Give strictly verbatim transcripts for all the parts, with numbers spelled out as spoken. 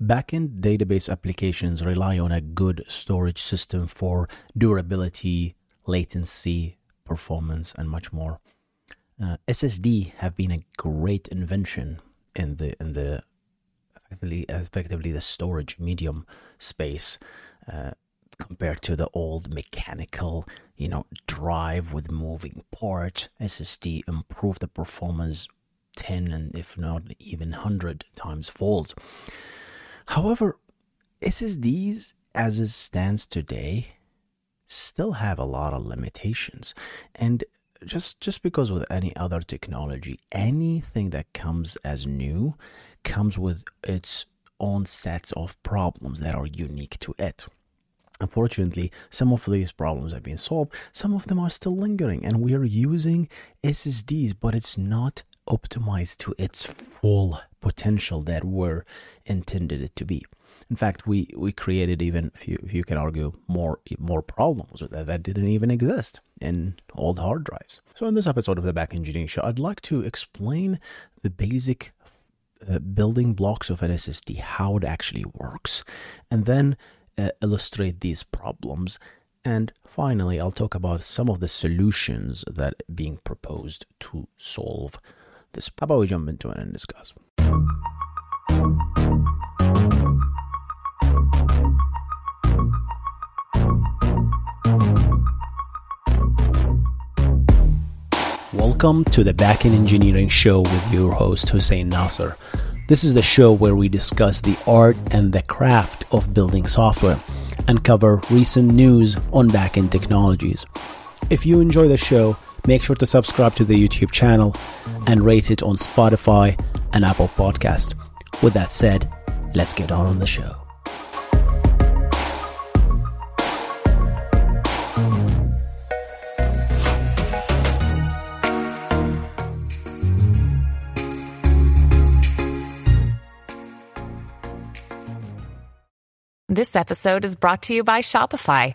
Backend database applications rely on a good storage system for durability, latency, performance, and much more. Uh, S S D have been a great invention in the in the effectively, effectively the storage medium space uh, compared to the old mechanical, you know, drive with moving parts. S S D improved the performance ten and if not even one hundred times folds. However, S S Ds as it stands today still have a lot of limitations. And just just because with any other technology, anything that comes as new comes with its own sets of problems that are unique to it. Unfortunately, some of these problems have been solved. Some of them are still lingering, and we are using S S Ds, but it's not optimized to its full potential that were intended it to be. In fact, we we created even, if you, if you can argue, more more problems that, that didn't even exist in old hard drives. So in this episode of the Backend Engineering Show, I'd like to explain the basic uh, building blocks of an S S D, how it actually works, and then uh, illustrate these problems. And finally, I'll talk about some of the solutions that are being proposed to solve this. How about we jump into it and discuss? Welcome to the Backend Engineering Show with your host, Hussein Nasser. This is the show where we discuss the art and the craft of building software and cover recent news on backend technologies. If you enjoy the show, make sure to subscribe to the YouTube channel and rate it on Spotify and Apple Podcast. With that said, let's get on on the show. This episode is brought to you by Shopify.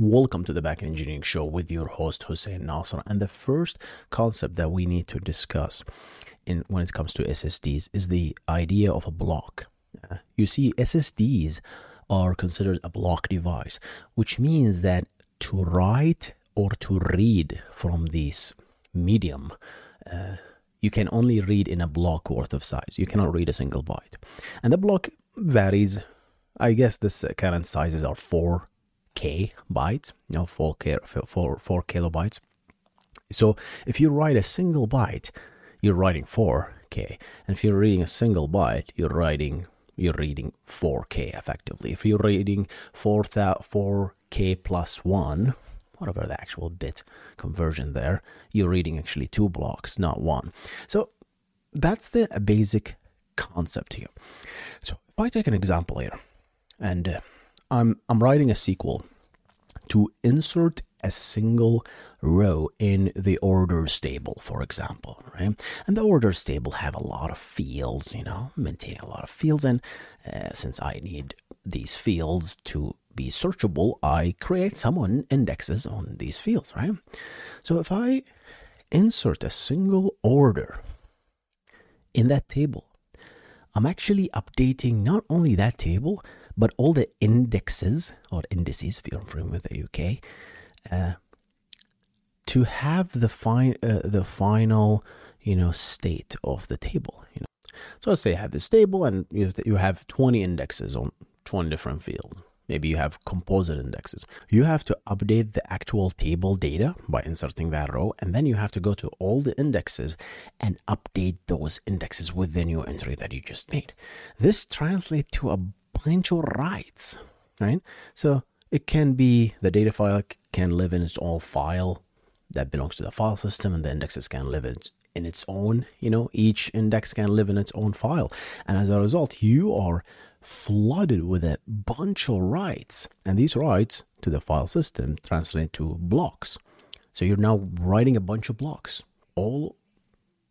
Welcome to the Backend Engineering Show with your host, Hussein Nasser. And the first concept that we need to discuss in when it comes to S S Ds is the idea of a block. You see, S S Ds are considered a block device, which means that to write or to read from this medium, uh, you can only read in a block worth of size. You cannot read a single byte. And the block varies. I guess this current sizes are four K bytes, you know, four, K, four, four kilobytes. So if you write a single byte, you're writing four K, and if you're reading a single byte, you're writing you're reading four K effectively. If you're reading four K plus one, whatever the actual bit conversion there, you're reading actually two blocks, not one. So that's the basic concept here. So if I take an example here, and uh, I'm I'm writing a S Q L to insert a single row in the orders table, for example, right? And the orders table have a lot of fields, you know, maintain a lot of fields. And uh, since I need these fields to be searchable, I create some indexes on these fields, right? So if I insert a single order in that table, I'm actually updating not only that table, but all the indexes, or indices, if you're from the U K, uh, to have the fine, uh, the final, you know, state of the table. You know, so let's say I have this table, and you have twenty indexes on twenty different fields. Maybe you have composite indexes. You have to update the actual table data by inserting that row, and then you have to go to all the indexes and update those indexes with the new entry that you just made. This translates to a bunch of rights, right? So it can be the data file can live in its own file that belongs to the file system, and the indexes can live in its, in its own, you know, each index can live in its own file. And as a result, you are flooded with a bunch of writes, and these writes to the file system translate to blocks. So you're now writing a bunch of blocks, all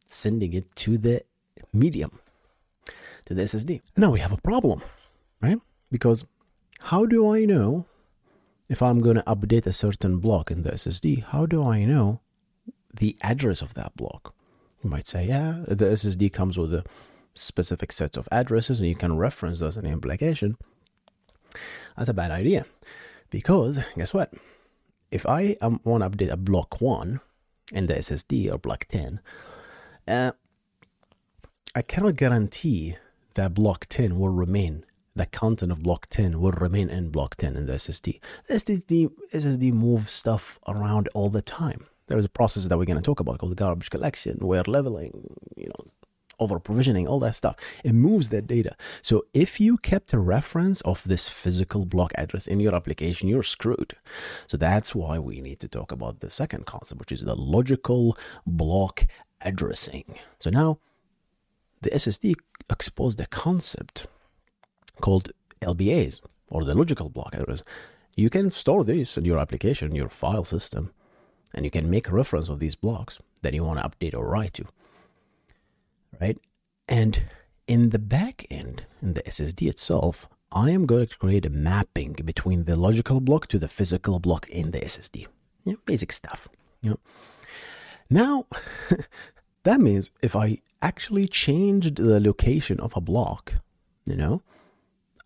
sending it to the medium, to the S S D. Now we have a problem, right? Because how do I know if I'm going to update a certain block in the S S D? How do I know the address of that block? You might say, yeah, the S S D comes with a specific sets of addresses and you can reference those in the application. That's a bad idea, because guess what? If I um, want to update a block one in the S S D or block ten, uh, I cannot guarantee that block ten will remain, the content of block ten will remain in block ten in the S S D. S S D, S S D moves stuff around all the time. There is a process that we're going to talk about called garbage collection, where leveling, you know, over provisioning, all that stuff. It moves that data. So if you kept a reference of this physical block address in your application, you're screwed. So that's why we need to talk about the second concept, which is the logical block addressing. So now the S S D exposed a concept called L B As, or the logical block address. You can store this in your application, your file system, and you can make a reference of these blocks that you want to update or write to. Right? And in the back end, in the S S D itself, I am going to create a mapping between the logical block to the physical block in the S S D. You know, basic stuff. You know? Now, that means if I actually changed the location of a block, you know,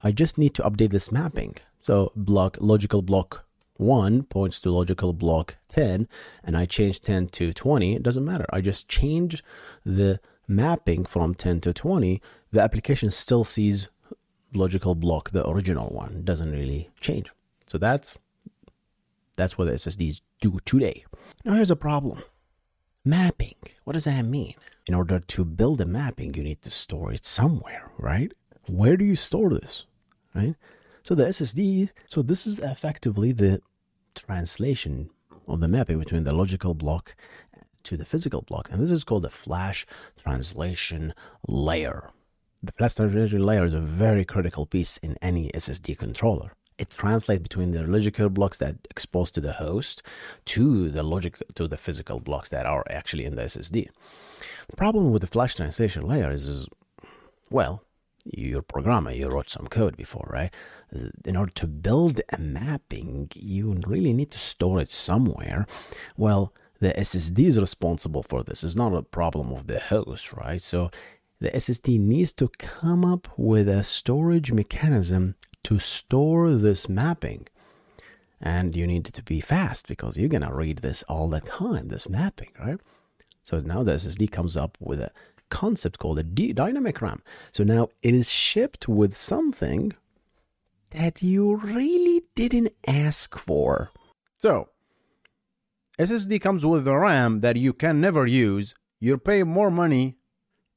I just need to update this mapping. So block logical block one points to logical block ten, and I change ten to twenty. It doesn't matter. I just change the mapping from ten to twenty, the application still sees logical block, the original one, doesn't really change. So that's that's what the S S Ds do today. Now here's a problem. Mapping. What does that mean? In order to build a mapping, you need to store it somewhere, right? Where do you store this, right? So the S S D, so this is effectively the translation of the mapping between the logical block to the physical block, and this is called the Flash Translation Layer. The Flash Translation Layer is a very critical piece in any S S D controller. It translates between the logical blocks that expose to the host to the logic to the physical blocks that are actually in the S S D. The problem with the Flash Translation Layer is, is well, you're a programmer, you wrote some code before, right? In order to build a mapping, you really need to store it somewhere. Well, the S S D is responsible for this. It's not a problem of the host, right? So the S S D needs to come up with a storage mechanism to store this mapping. And you need it to be fast because you're going to read this all the time, this mapping, right? So now the S S D comes up with a concept called a D- dynamic RAM. So now it is shipped with something that you really didn't ask for. So S S D comes with a RAM that you can never use. You're paying more money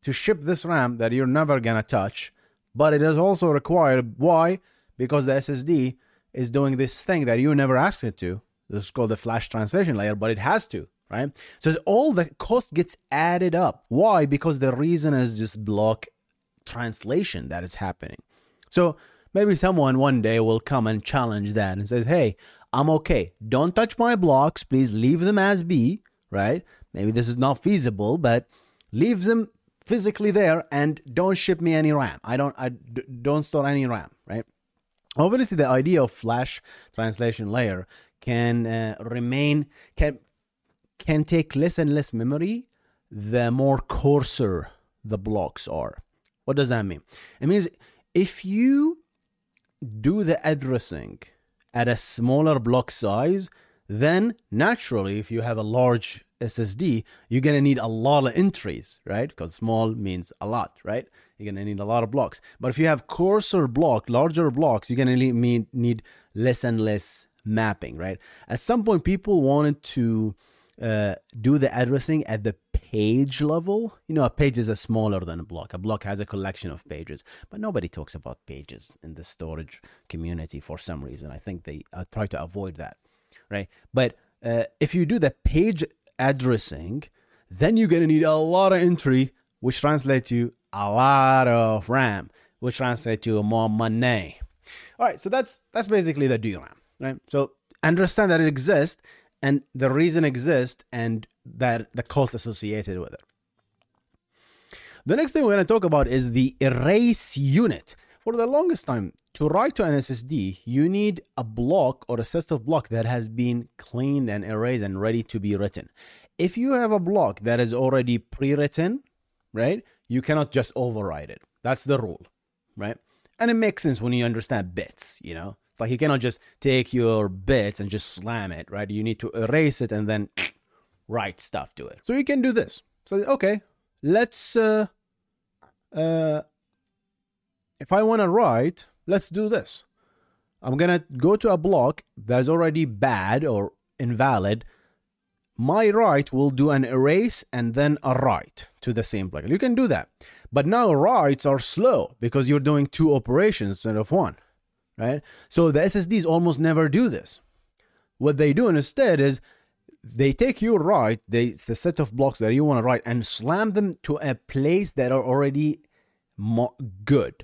to ship this RAM that you're never going to touch. But it is also required. Why? Because the S S D is doing this thing that you never asked it to. This is called the Flash Translation Layer, but it has to, right? So all the cost gets added up. Why? Because the reason is just block translation that is happening. So maybe someone one day will come and challenge that and says, hey, I'm okay. Don't touch my blocks. Please leave them as be, right? Maybe this is not feasible, but leave them physically there and don't ship me any RAM. I don't, I d- don't store any RAM, right? Obviously, the idea of Flash Translation Layer can uh, remain, can, can take less and less memory the more coarser the blocks are. What does that mean? It means if you do the addressing at a smaller block size, then naturally, if you have a large S S D, you're going to need a lot of entries, right? Because small means a lot, right? You're going to need a lot of blocks. But if you have coarser block, larger blocks, you're going to need, need less and less mapping, right? At some point, people wanted to uh, do the addressing at the page level. You know, a page is a smaller than a block. A block has a collection of pages, but nobody talks about pages in the storage community for some reason. I think they uh, try to avoid that, right? But uh, if you do the page addressing, then you're going to need a lot of entry, which translates to a lot of RAM, which translates to more money. All right, so that's that's basically the D RAM, right? So understand that it exists and the reason exists and that the cost associated with it. The next thing we're going to talk about is the erase unit. For the longest time, to write to an S S D, you need a block or a set of blocks that has been cleaned and erased and ready to be written. If you have a block that is already pre-written, right, you cannot just override it. That's the rule, right? And it makes sense when you understand bits, you know? It's like you cannot just take your bits and just slam it, right? You need to erase it and then write stuff to it. So you can do this. So, okay, let's... Uh, uh, If I want to write, let's do this. I'm going to go to a block that's already bad or invalid. My write will do an erase and then a write to the same block. You can do that. But now writes are slow because you're doing two operations instead of one, right? So the S S Ds almost never do this. What they do instead is they take your write, they, the set of blocks that you want to write, and slam them to a place that are already mo- good.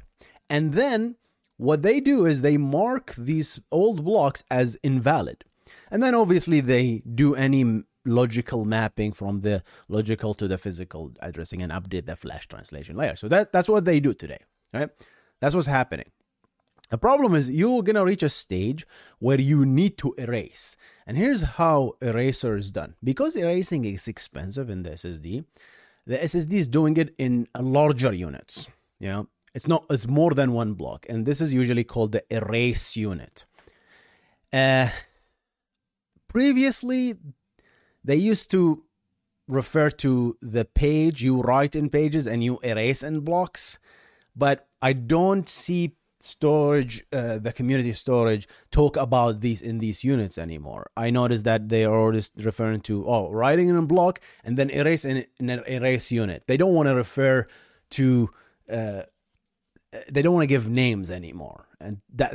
And then what they do is they mark these old blocks as invalid. And then obviously they do any logical mapping from the logical to the physical addressing and update the flash translation layer. So that, that's what they do today, right? That's what's happening. The problem is you're going to reach a stage where you need to erase. And here's how eraser is done. Because erasing is expensive in the S S D, the S S D is doing it in larger units, you know? It's not. It's more than one block, and this is usually called the erase unit. Uh, previously, they used to refer to the page you write in pages and you erase in blocks, but I don't see storage, uh, the community storage, talk about these in these units anymore. I noticed that they are always referring to oh, writing in a block and then erase in, in an erase unit. They don't want to refer to. Uh, They don't want to give names anymore, and that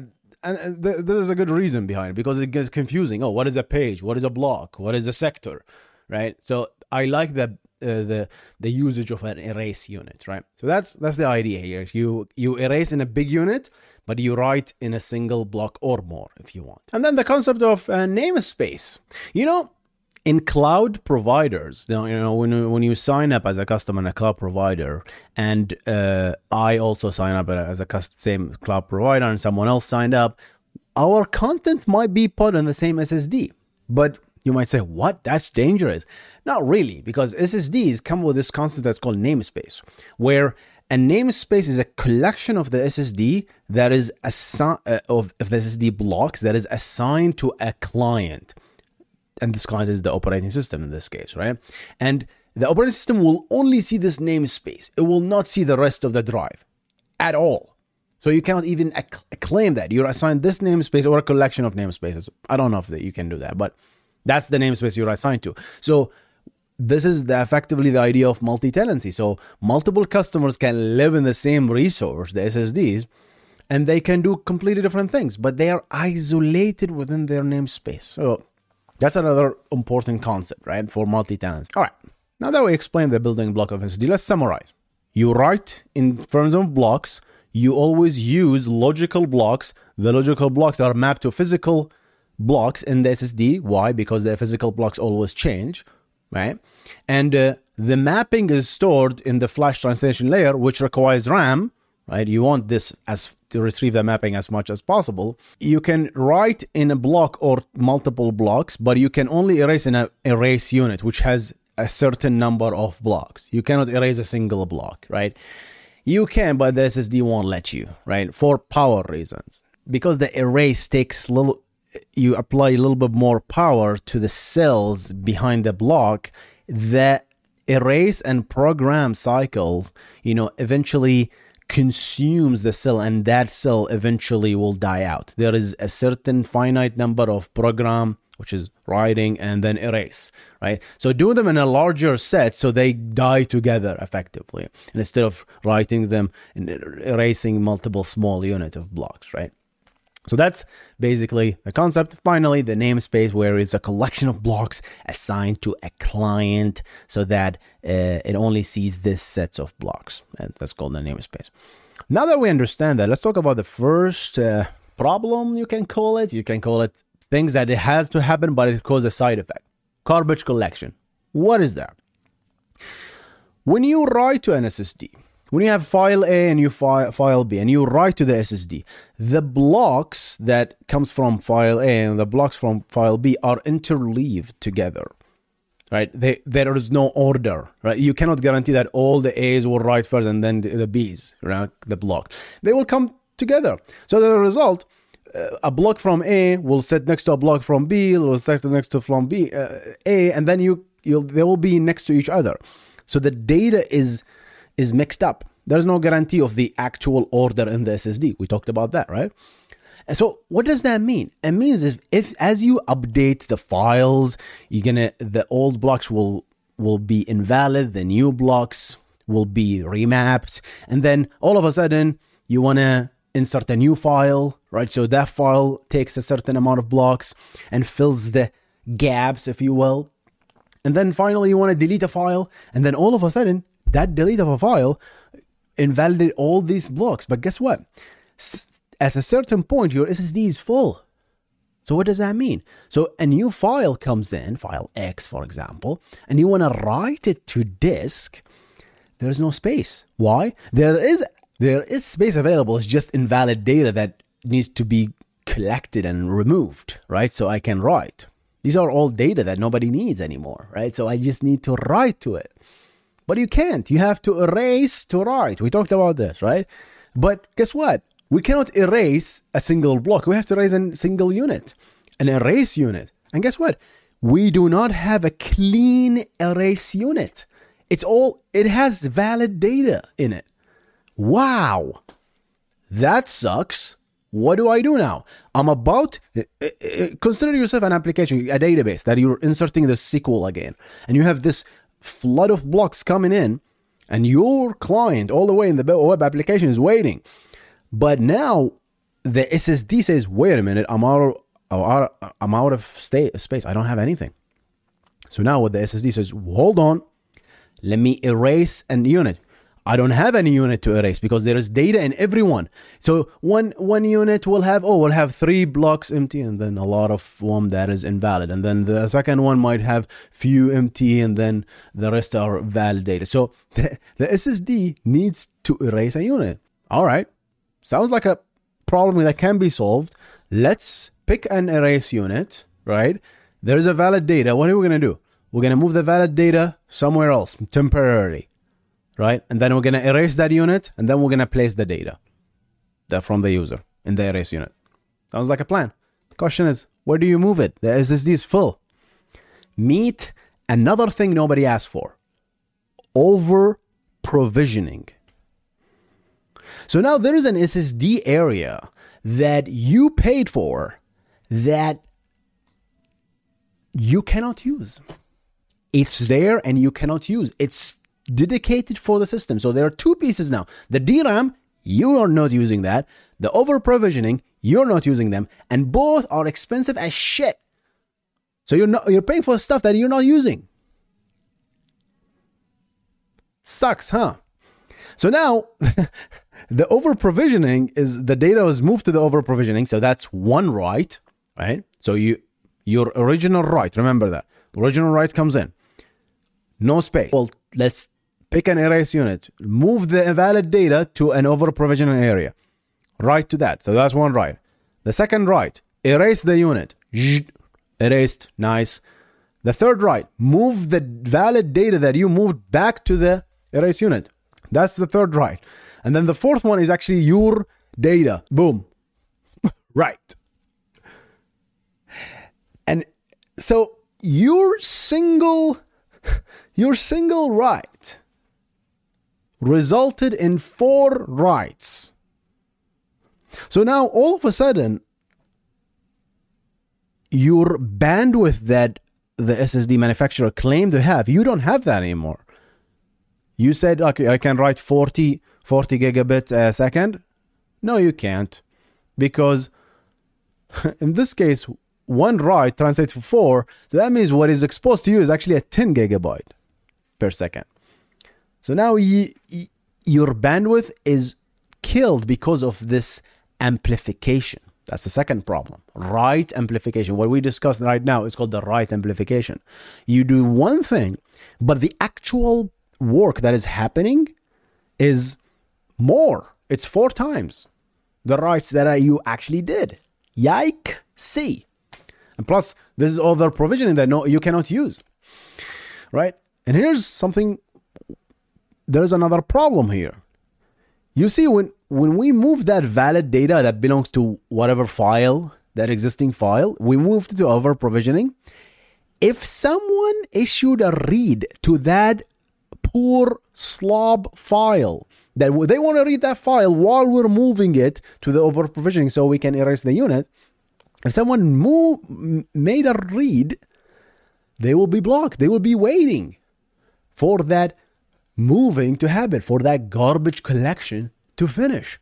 and th- there's a good reason behind it because it gets confusing. Oh, what is a page? What is a block? What is a sector? Right. So I like the uh, the the usage of an erase unit. Right. So that's that's the idea here. You you erase in a big unit, but you write in a single block or more if you want. And then the concept of uh, namespace. You know, in cloud providers, you know, when when you sign up as a customer in a cloud provider, and uh, I also sign up as a custom, same cloud provider, and someone else signed up, our content might be put on the same S S D. But you might say, "What? That's dangerous." Not really, because S S Ds come with this concept that's called namespace, where a namespace is a collection of the S S D that is assi- uh, of, of the S S D blocks that is assigned to a client. And this client is the operating system in this case, right? And the operating system will only see this namespace. It will not see the rest of the drive at all. So you cannot even acc- claim that. You're assigned this namespace or a collection of namespaces. I don't know if that you can do that, but that's the namespace you're assigned to. So this is the, effectively the idea of multi-tenancy. So multiple customers can live in the same resource, the S S Ds, and they can do completely different things, but they are isolated within their namespace. So that's another important concept, right, for multi-tenants. All right, now that we explained the building block of S S D, let's summarize. You write in terms of blocks. You always use logical blocks. The logical blocks are mapped to physical blocks in the S S D. Why? Because the physical blocks always change, right? And uh, the mapping is stored in the flash translation layer, which requires RAM, right? You want this as to retrieve the mapping as much as possible. You can write in a block or multiple blocks, but you can only erase in an erase unit, which has a certain number of blocks. You cannot erase a single block, right? You can, but the S S D won't let you, right? For power reasons. Because the erase takes little, you apply a little bit more power to the cells behind the block, the erase and program cycles, you know, eventually consumes the cell, and that cell eventually will die out. There is a certain finite number of program, which is writing and then erase, right? So do them in a larger set so they die together effectively, and instead of writing them and erasing multiple small unit of blocks, right? So that's basically the concept. Finally, the namespace, where it's a collection of blocks assigned to a client so that uh, it only sees this sets of blocks. And that's called the namespace. Now that we understand that, let's talk about the first uh, problem, you can call it. You can call it things that it has to happen, but it causes a side effect. Garbage collection. What is that? When you write to an S S D, when you have file A and you fi- file B, and you write to the S S D, the blocks that comes from file A and the blocks from file B are interleaved together. Right, they, there is no order. Right, you cannot guarantee that all the A's will write first and then the, the B's. Right, the block, they will come together. So the result, uh, a block from A will sit next to a block from B, will sit next to from B, uh, A, and then you you'll they will be next to each other. So the data is is mixed up. There's no guarantee of the actual order in the S S D. We talked about that, right? And so what does that mean? It means if, if as you update the files, you're gonna the old blocks will will be invalid, the new blocks will be remapped, and then all of a sudden you wanna insert a new file, right? So that file takes a certain amount of blocks and fills the gaps, if you will. And then finally you wanna delete a file, and then all of a sudden that delete of a file invalidated all these blocks. But guess what? S- At a certain point, your S S D is full. So what does that mean? So a new file comes in, file X, for example, and you want to write it to disk. There is no space. Why? There is there is space available. It's just invalid data that needs to be collected and removed, right? So I can write. These are all data that nobody needs anymore, right? So I just need to write to it. But you can't. You have to erase to write. We talked about this, right? But guess what? We cannot erase a single block. We have to erase a single unit, an erase unit. And guess what? We do not have a clean erase unit. It's all, it has valid data in it. Wow, that sucks. What do I do now? I'm about, uh, uh, consider yourself an application, a database that you're inserting the S Q L again. And you have this flood of blocks coming in, and your client all the way in the web application is waiting. But now the S S D says, wait a minute, I'm out of, I'm out of state, space. I don't have anything. So now what the S S D says, hold on, let me erase a unit. I don't have any unit to erase because there is data in every one. So one one unit will have, oh, we'll have three blocks empty and then a lot of them that is invalid. And then the second one might have few empty and then the rest are valid data. So the, the S S D needs to erase a unit. All right. Sounds like a problem that can be solved. Let's pick an erase unit, right? There's a valid data. What are we going to do? We're going to move the valid data somewhere else temporarily, right? And then we're going to erase that unit, and then we're going to place the data from the user in the erase unit. Sounds like a plan. The question is, where do you move it? The S S D is full. Meet another thing nobody asked for. Over-provisioning. So now there is an S S D area that you paid for that you cannot use. It's there and you cannot use. It's dedicated for the system. So there are two pieces now. The D RAM, you are not using that. The over-provisioning, you're not using them. And both are expensive as shit. So you're not, you're paying for stuff that you're not using. Sucks, huh? So now, the over-provisioning is the data was moved to the over-provisioning. So that's one write, right? So you your original write, remember that. Original write comes in. No space. Well, let's pick an erase unit. Move the invalid data to an over-provisioning area. Write to that. So that's one write. The second write, erase the unit. Zzz, erased. Nice. The third write, move the valid data that you moved back to the erase unit. That's the third write. And then the fourth one is actually your data. Boom. Right. And so your single, your single write resulted in four writes. So now all of a sudden, your bandwidth that the S S D manufacturer claimed to have, you don't have that anymore. You said, okay, I can write forty, forty gigabits a second. No, you can't. Because in this case, one write translates to four. So that means what is exposed to you is actually a ten gigabyte per second. So now you, your bandwidth is killed because of this amplification. That's the second problem, right amplification. What we discussed right now is called the right amplification. You do one thing, but the actual work that is happening is more. It's four times the writes that you actually did. Yike, see. And plus, this is over provisioning that no, you cannot use, right? And here's something, there's another problem here. You see, when, when we move that valid data that belongs to whatever file, that existing file, we moved it to over provisioning. If someone issued a read to that poor slob file, that they want to read that file while we're moving it to the over provisioning so we can erase the unit, if someone move, made a read, they will be blocked. They will be waiting for that moving to happen, for that garbage collection to finish.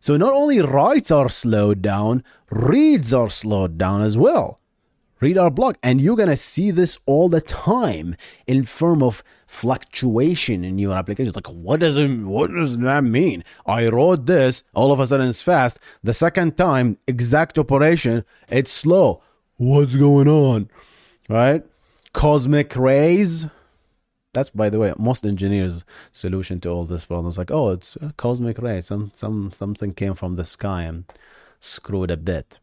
So not only writes are slowed down, reads are slowed down as well. Read are blocked. And you're going to see this all the time in form of fluctuation in your applications. Like, what does it, what does that mean? I wrote this, all of a sudden it's fast. The second time, exact operation, it's slow. What's going on? Right? Cosmic rays. That's, by the way, most engineers' solution to all this problem is like, oh, it's a cosmic ray. Some, some, something came from the sky and screwed a bit.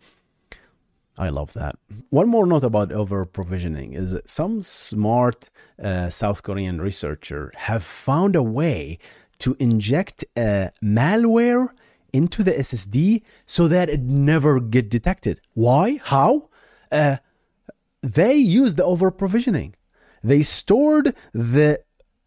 I love that. One more note about over-provisioning is that some smart uh, South Korean researcher have found a way to inject uh, malware into the S S D so that it never get detected. Why? How? Uh, they use the over-provisioning. They stored the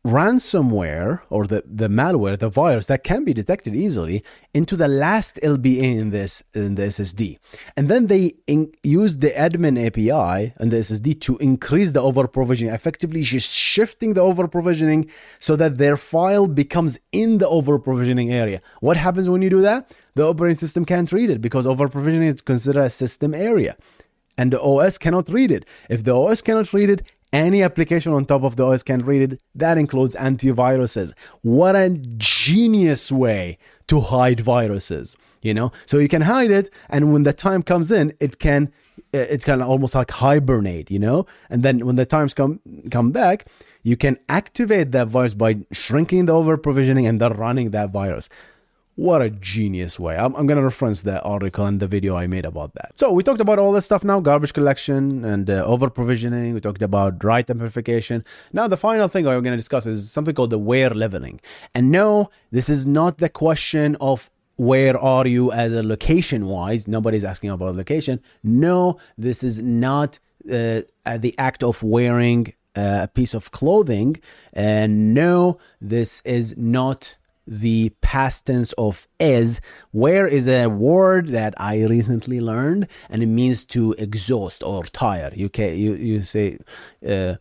ransomware or the, the malware, the virus that can be detected easily into the last L B A in this in the S S D. And then they in, used the admin A P I and the S S D to increase the over-provisioning, effectively just shifting the over-provisioning so that their file becomes in the over-provisioning area. What happens when you do that? The operating system can't read it because over-provisioning is considered a system area. And the O S cannot read it. If the O S cannot read it, any application on top of the O S can read it. That includes antiviruses. What a genius way to hide viruses, you know? So you can hide it, and when the time comes in, it can it can almost like hibernate, you know? And then when the times come come back, you can activate that virus by shrinking the over-provisioning and then running that virus. What a genius way. I'm, I'm going to reference the article and the video I made about that. So we talked about all this stuff now, garbage collection and uh, over-provisioning. We talked about right amplification. Now, the final thing I'm going to discuss is something called the where leveling. And no, this is not the question of where are you as a location-wise. Nobody's asking about location. No, this is not uh, the act of wearing a piece of clothing. And no, this is not the past tense of is. Where is a word that I recently learned, and it means to exhaust or tire. You can, you, you say uh,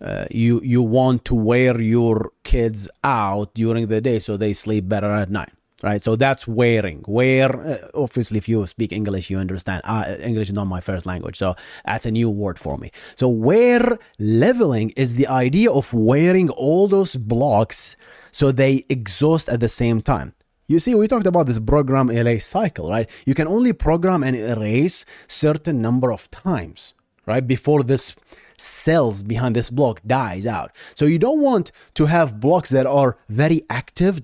uh, you you want to wear your kids out during the day so they sleep better at night, right? So that's wearing. Where, uh, obviously, if you speak English, you understand. Uh, English is not my first language, so that's a new word for me. So where leveling is the idea of wearing all those blocks so they exhaust at the same time. You see, we talked about this program erase cycle, right? You can only program and erase certain number of times, right? Before this cells behind this block dies out. So you don't want to have blocks that are very active,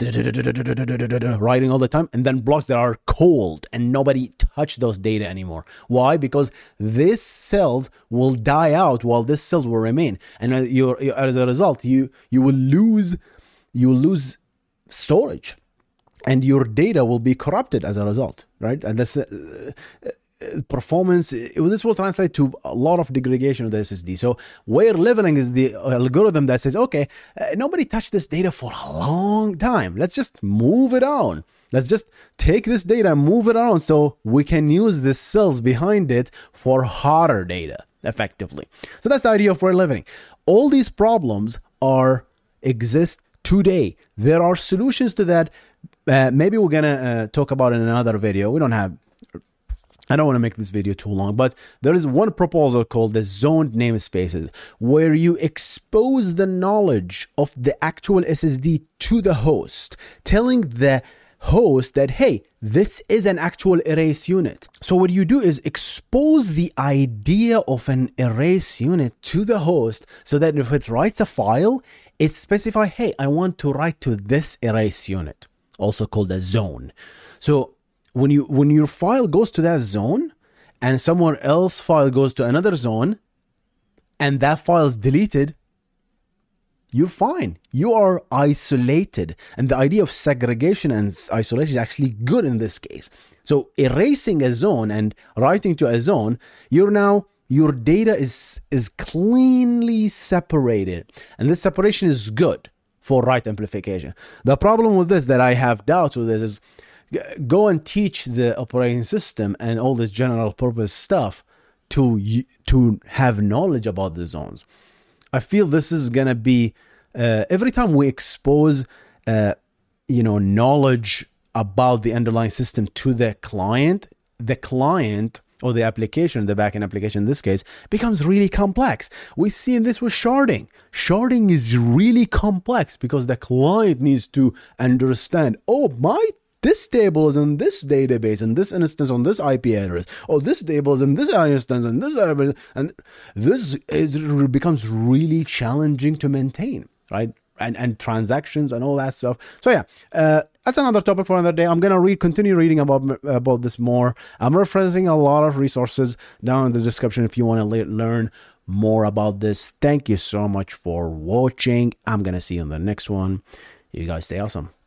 writing all the time, and then blocks that are cold and nobody touch those data anymore. Why? Because these cells will die out while this cells will remain. And you're, as a result, you, you will lose... you lose storage and your data will be corrupted as a result, right? And that's uh, uh, performance. This will translate to a lot of degradation of the S S D. So where leveling is the algorithm that says, okay, uh, nobody touched this data for a long time. Let's just move it on. Let's just take this data and move it around so we can use the cells behind it for harder data effectively. So that's the idea of where leveling. All these problems are exist today. There are solutions to that. Uh, maybe we're going to uh, talk about in another video. We don't have, I don't want to make this video too long, but there is one proposal called the zoned namespaces, where you expose the knowledge of the actual S S D to the host, telling the host that, hey, this is an actual erase unit. So what you do is expose the idea of an erase unit to the host so that if it writes a file, it specifies, hey, I want to write to this erase unit, also called a zone. So when you when your file goes to that zone and someone else's file goes to another zone and that file is deleted, you're fine. You are isolated. And the idea of segregation and isolation is actually good in this case. So erasing a zone and writing to a zone, you're now, your data is, is cleanly separated. And this separation is good for write amplification. The problem with this that I have doubts with this is go and teach the operating system and all this general purpose stuff to, to have knowledge about the zones. I feel this is going to be, uh, every time we expose, uh, you know, knowledge about the underlying system to the client, the client or the application, the backend application in this case, becomes really complex. We see this with sharding. Sharding is really complex because the client needs to understand, oh, my This table is in this database, in this instance, on this I P address. Oh, this table is in this instance, and this address. And this is becomes really challenging to maintain, right? And and transactions and all that stuff. So yeah, uh, that's another topic for another day. I'm gonna read, continue reading about about this more. I'm referencing a lot of resources down in the description if you want to le- learn more about this. Thank you so much for watching. I'm gonna see you in the next one. You guys stay awesome.